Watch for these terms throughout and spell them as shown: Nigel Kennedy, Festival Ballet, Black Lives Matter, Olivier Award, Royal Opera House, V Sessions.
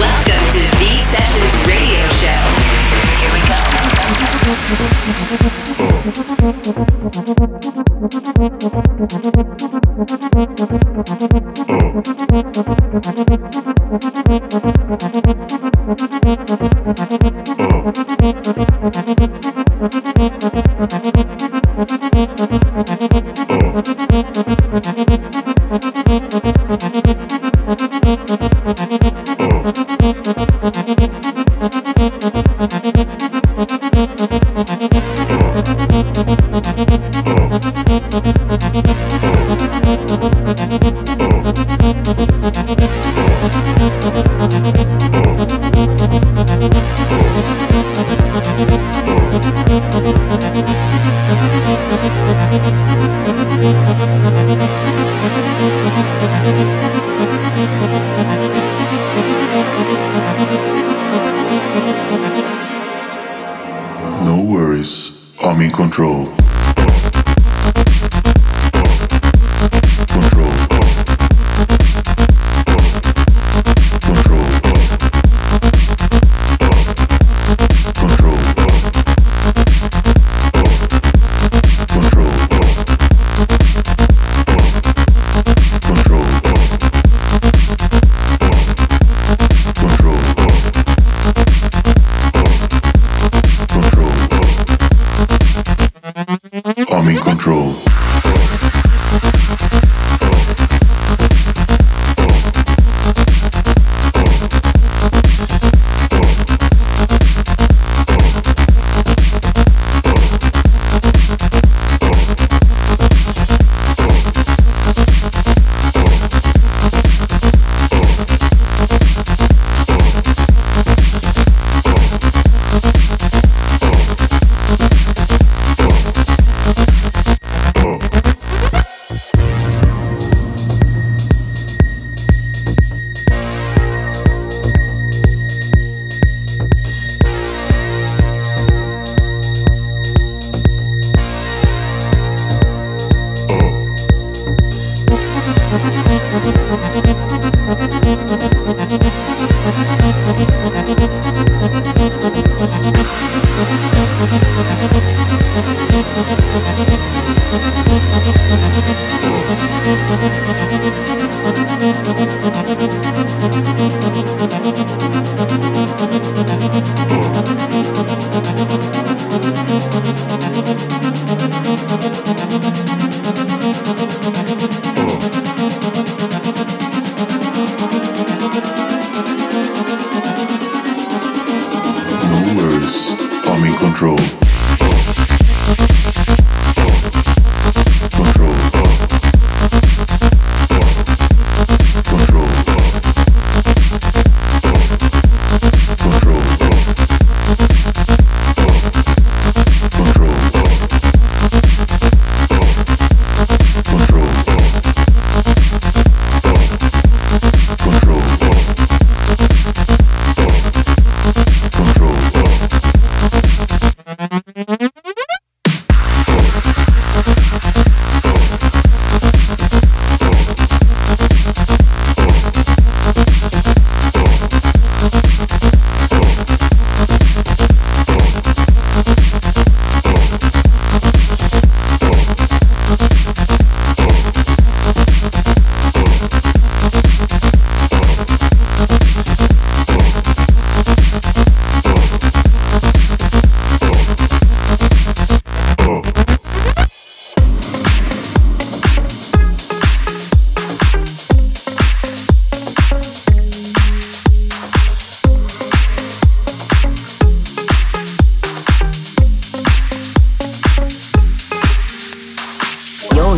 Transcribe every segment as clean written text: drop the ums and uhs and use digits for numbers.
Welcome to V Sessions Radio Show. Here we No worries, I'm in control.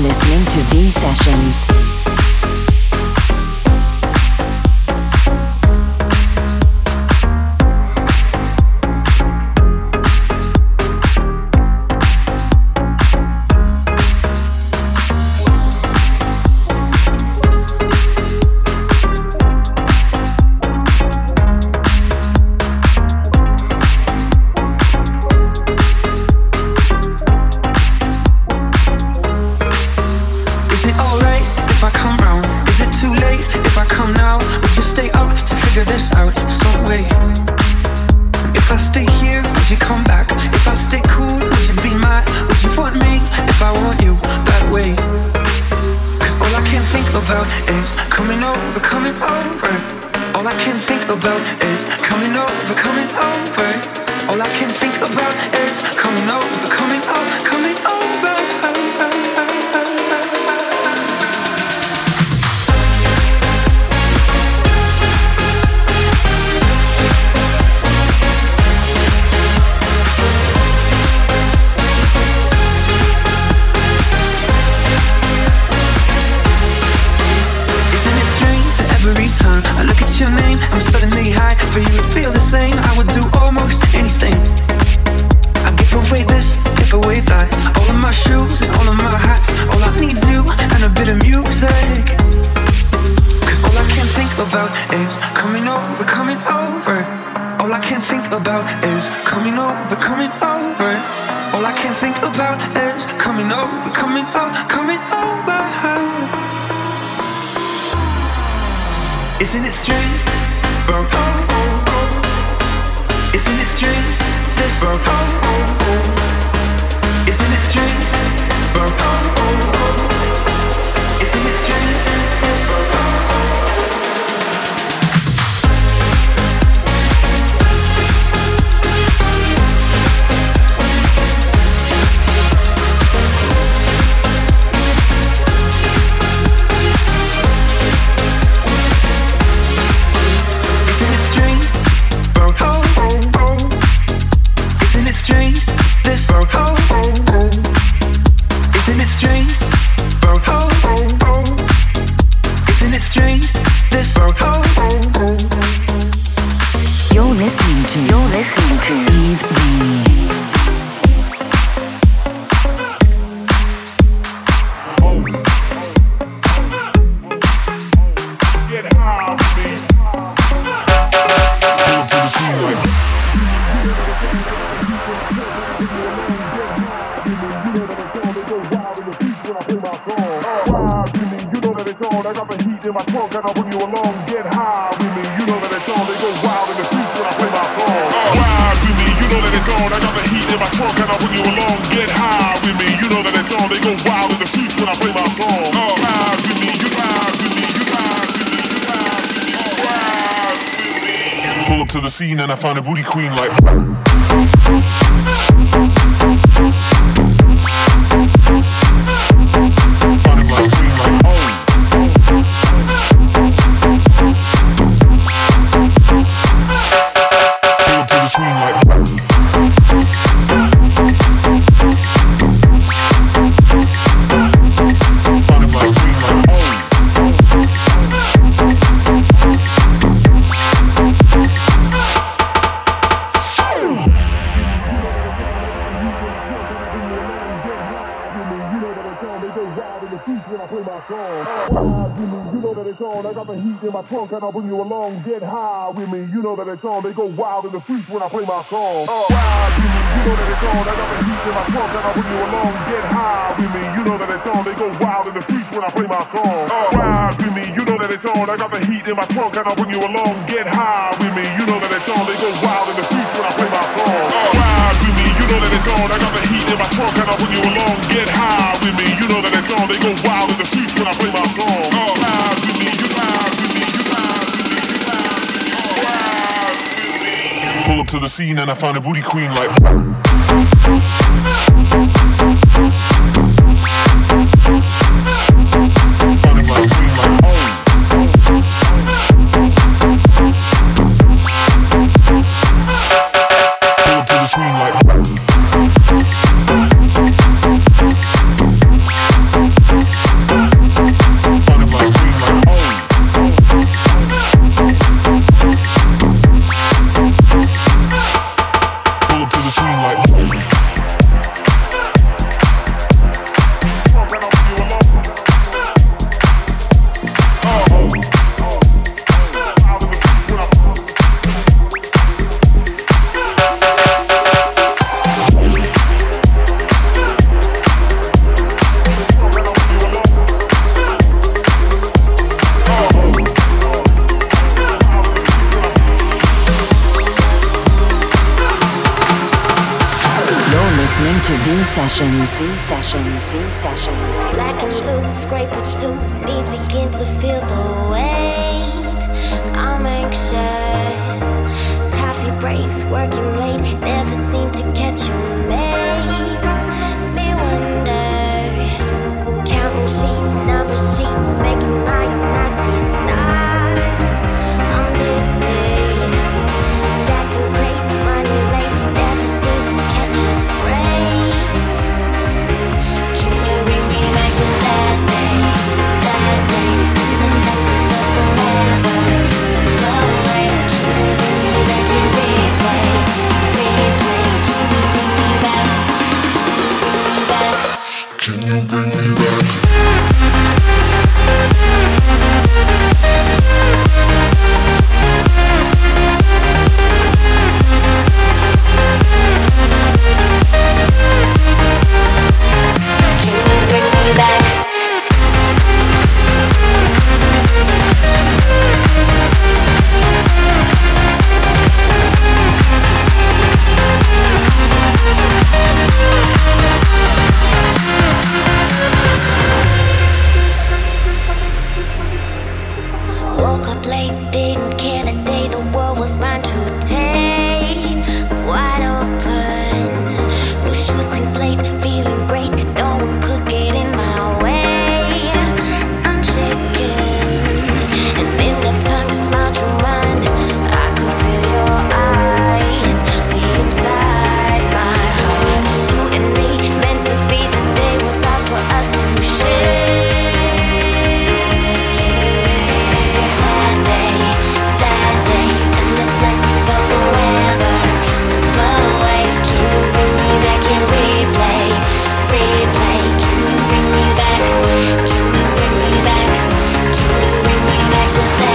Listening to V Sessions. you stay out to figure this out some way? If I stay here, would you come back? If I stay cool, would you be mad? Would you want me if I want you that way? Cause all I can think about is coming over, coming over. All I can think about is coming over, coming over. All I can think about is coming over, coming over, coming over. I look at your name, I'm suddenly high. For you to feel the same, I would do almost anything. I'd give away this, give away that. All of my shoes and all of my hats. All I need's you and a bit of music. Cause all I can think about is coming over, coming over. All I can think about is coming over, coming over. All I can think about is coming over, coming over, coming over. Isn't it strange? Oh, oh, oh. Isn't it strange? This. Oh, oh, oh. Isn't it strange? Oh, oh, oh. Isn't it strange? This. Oh, oh, oh. And I found a booty queen like and I'll bring you along, get high with me. You know that it's on, they go wild in the streets when I play my song. Ride with me, you know that it's on, I got the heat in my trunk and I'll bring you along, get high with me. You know that it's on, they go wild in the streets when I play my song. Ride with me, you know that it's on, I got the heat in my trunk and I'll bring you along, get high with me. You know that it's on, they go wild in the streets when I play my song. Ride with me, you know that it's on, I got the heat in my trunk and I'll bring you along, get high with me. You know that it's on, they go wild in the streets when I play my song. Ride with me, you ride with me. Pull up to the scene and I find a booty queen V Sessions. Black and blue, scraper too. Knees begin to feel the weight. I'm anxious. Coffee breaks, working late. Never seem to catch a makes me wonder. Counting sheep, number sheep, making my own. I see stars. I'm dizzy. Stacking crates, money late. Never seem to catch a break. Can you bring me back to that day? Let's dance with her forever. Step away. Can you bring me back to replay? Can you bring me back? Can you bring me back? Can you bring me back?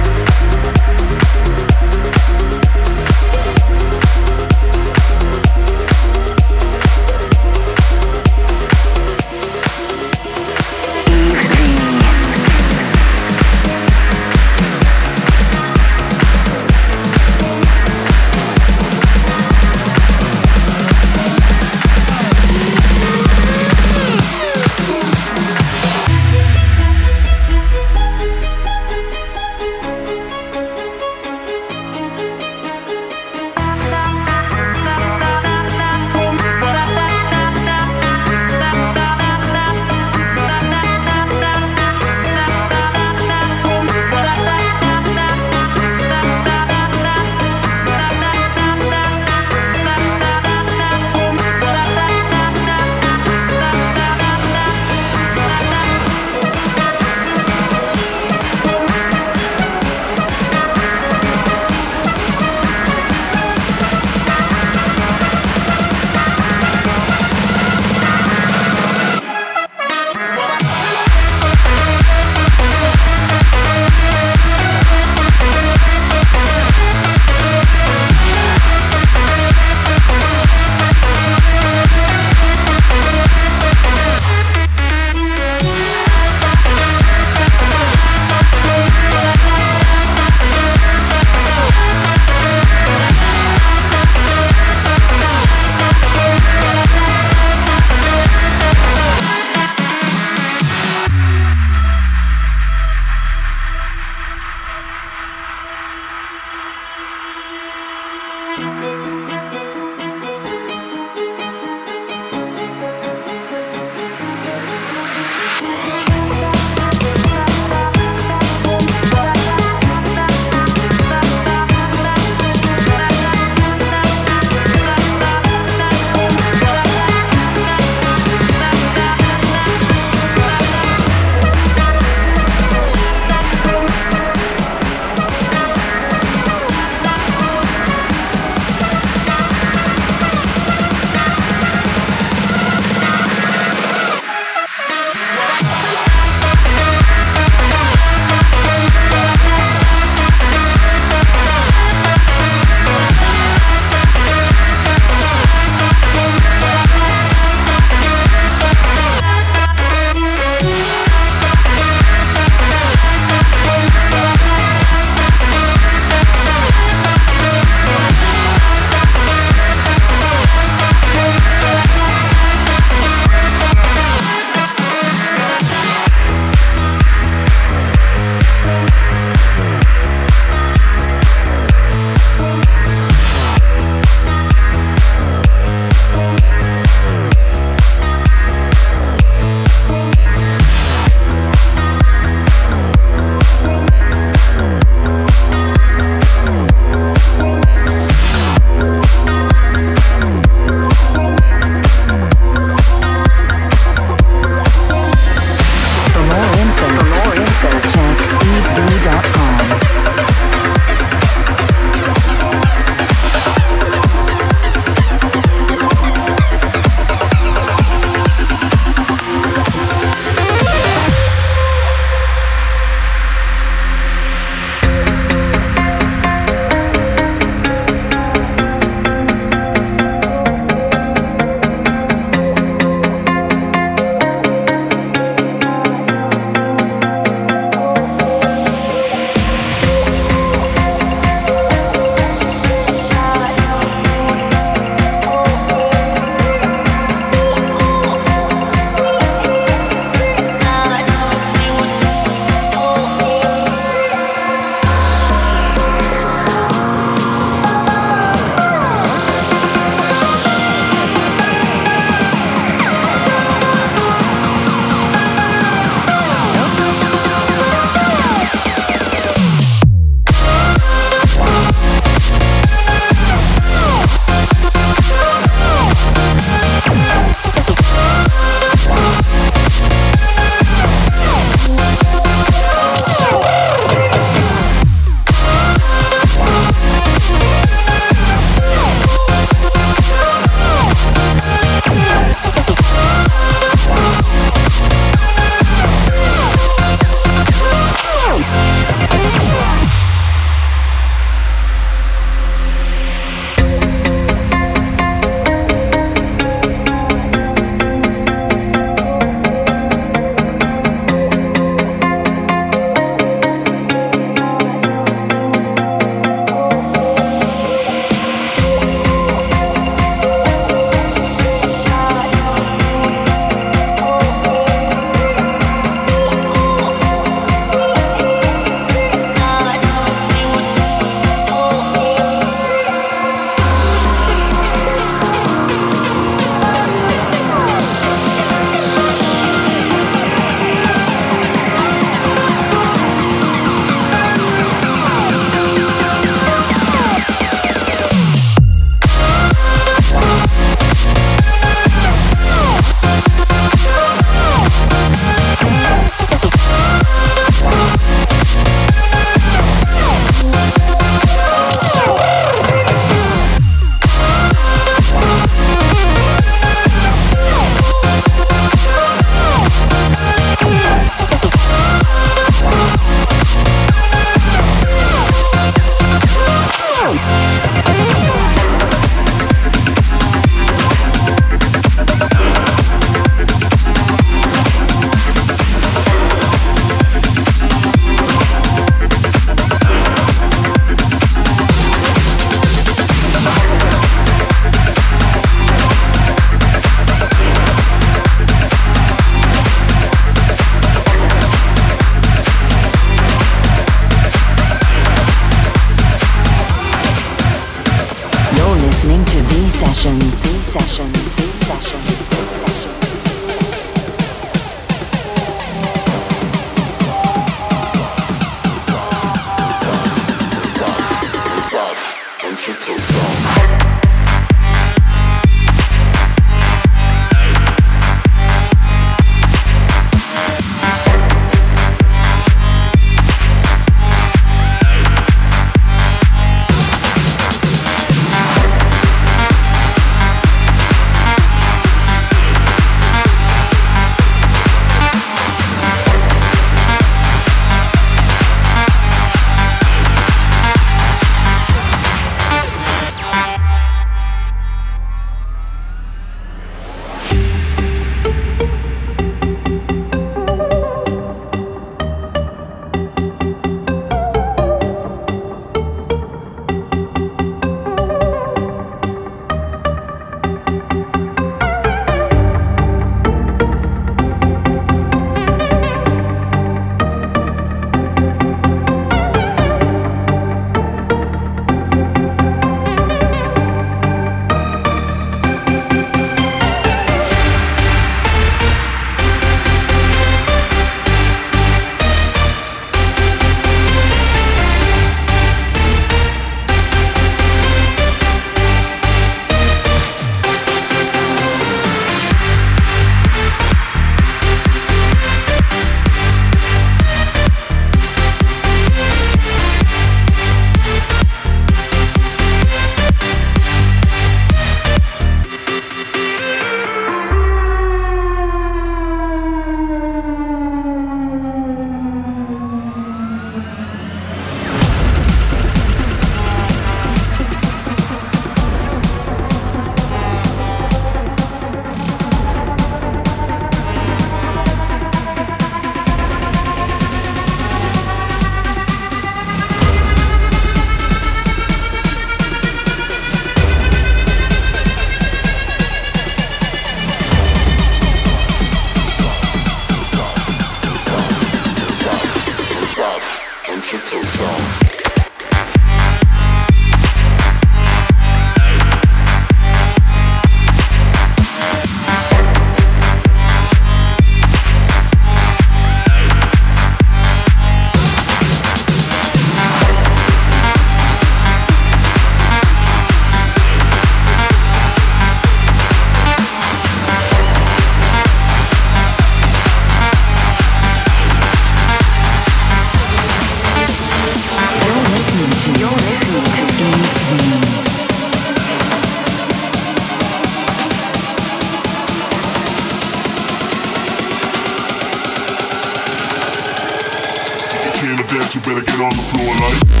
dance, you better get on the floor like.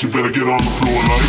You better get on the floor like.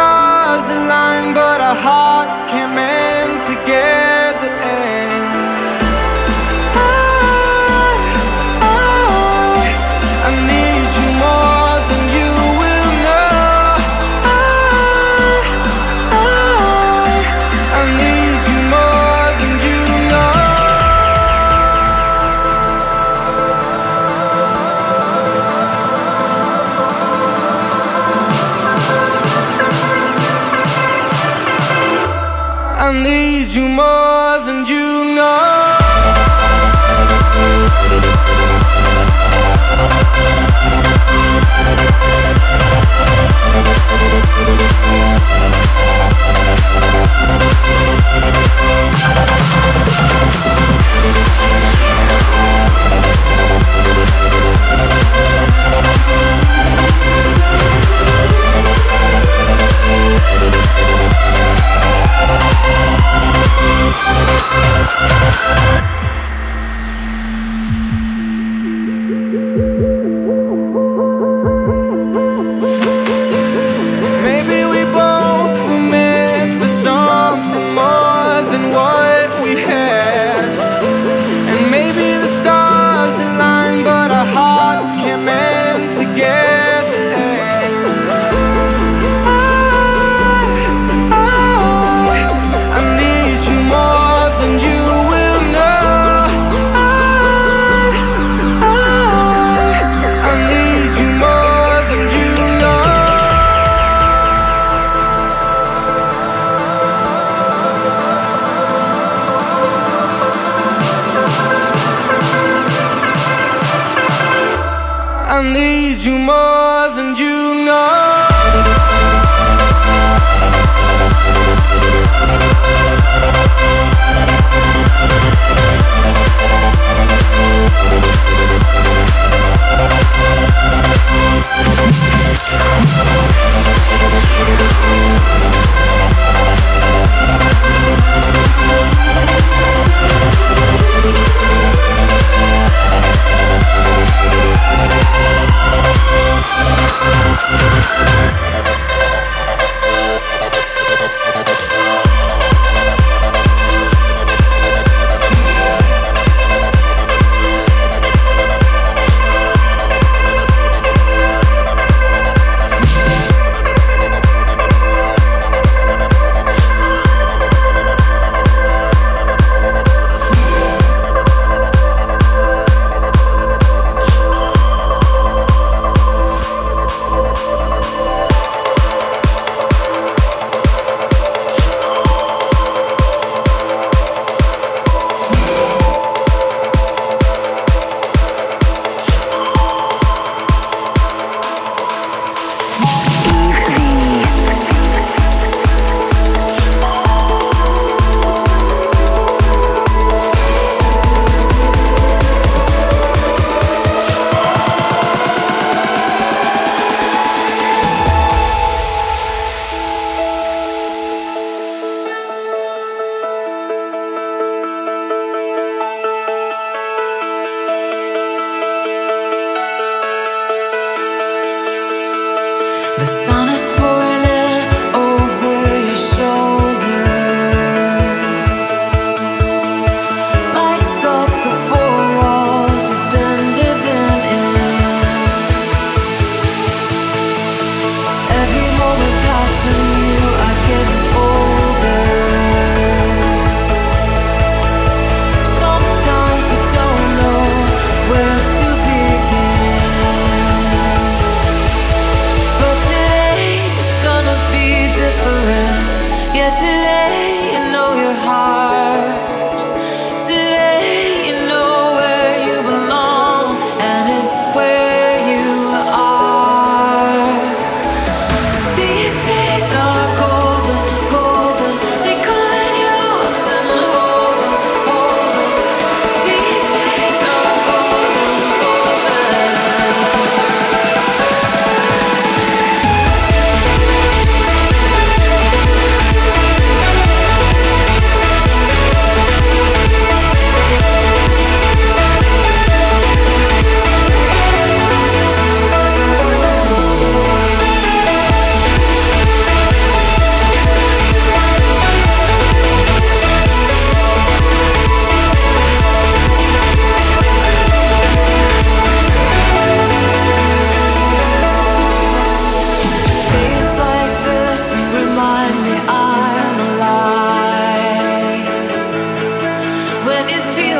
Stars align, but our hearts can't mend together and I need you more than you will know. I need you more than you know. I need you more than you know. I need you more than you know.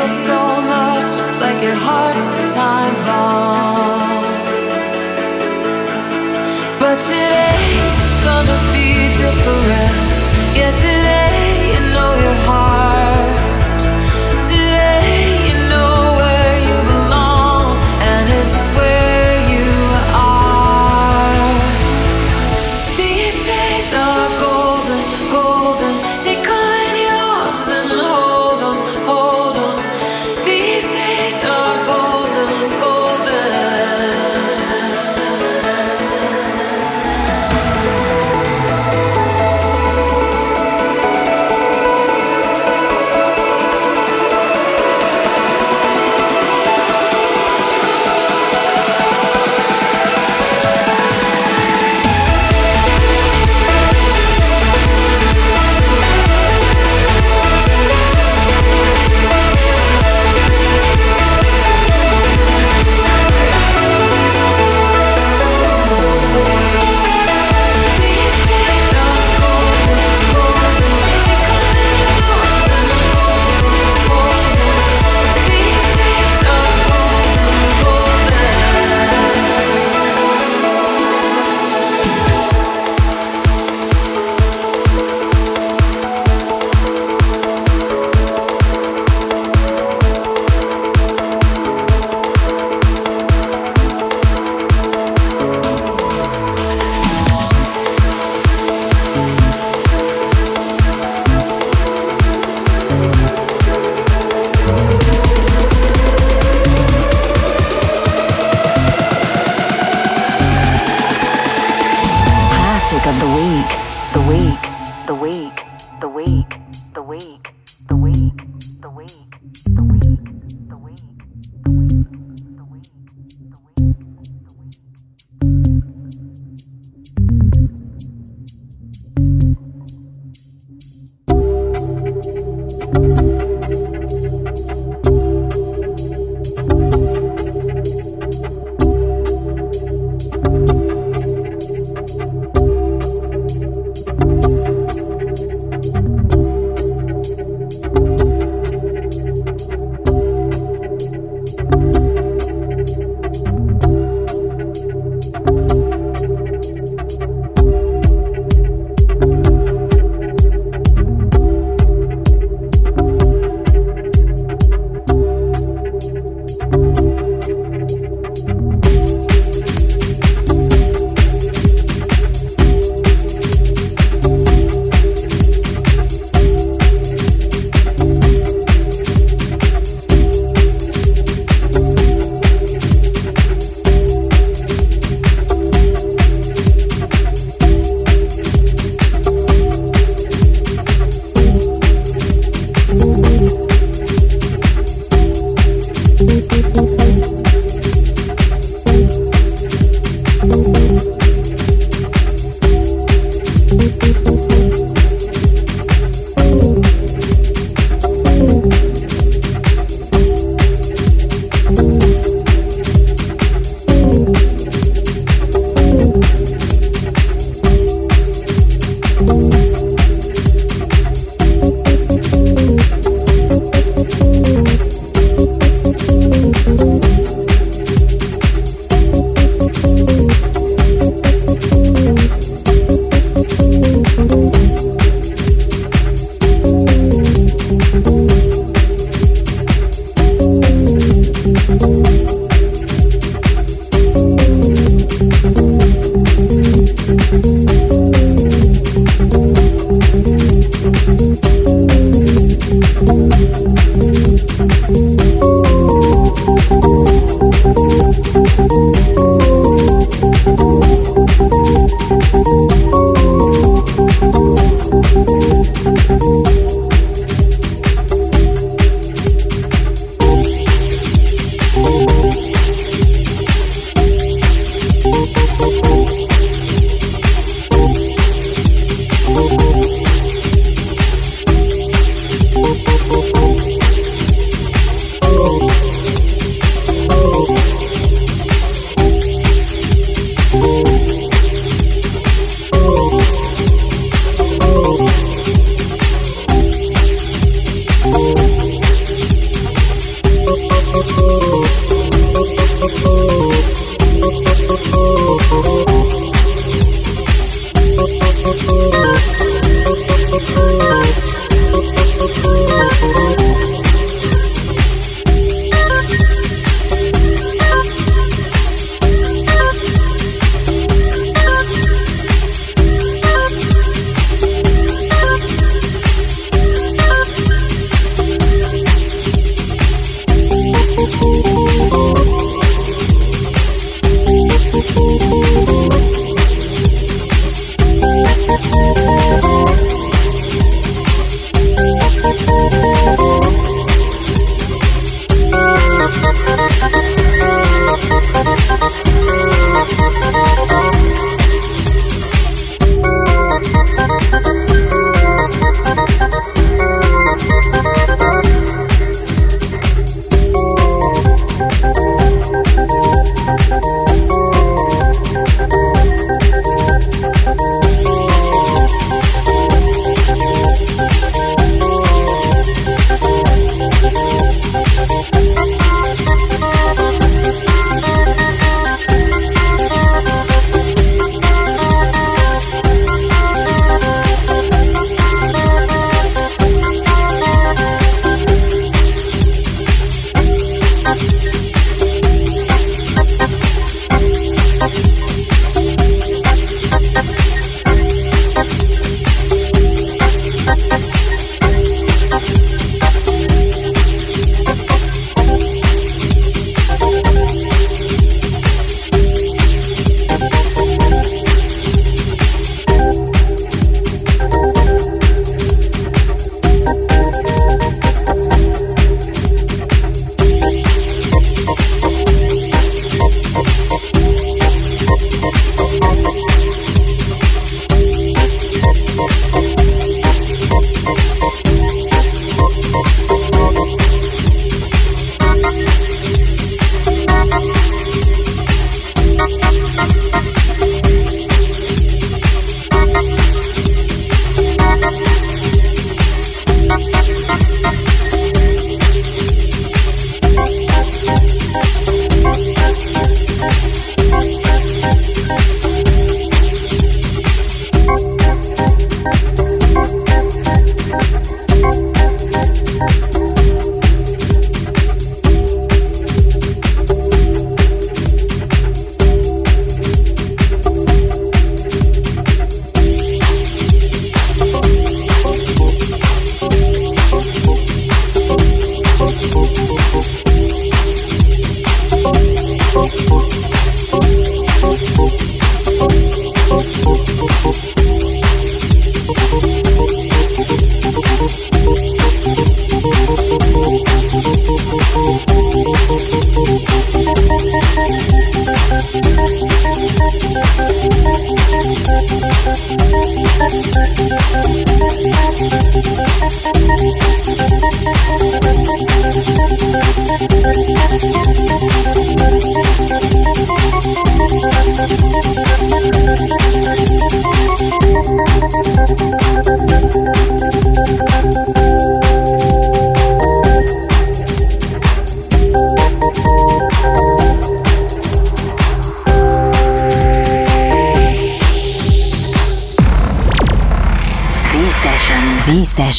feel so much, it's like your heart's a time bomb. But today is gonna be different. Yeah, today you know your heart. Today you know where you belong, and it's where you are. These days are golden, golden. Take all in your arms and hold them, hold them. These days are golden,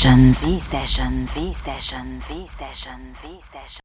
V Sessions.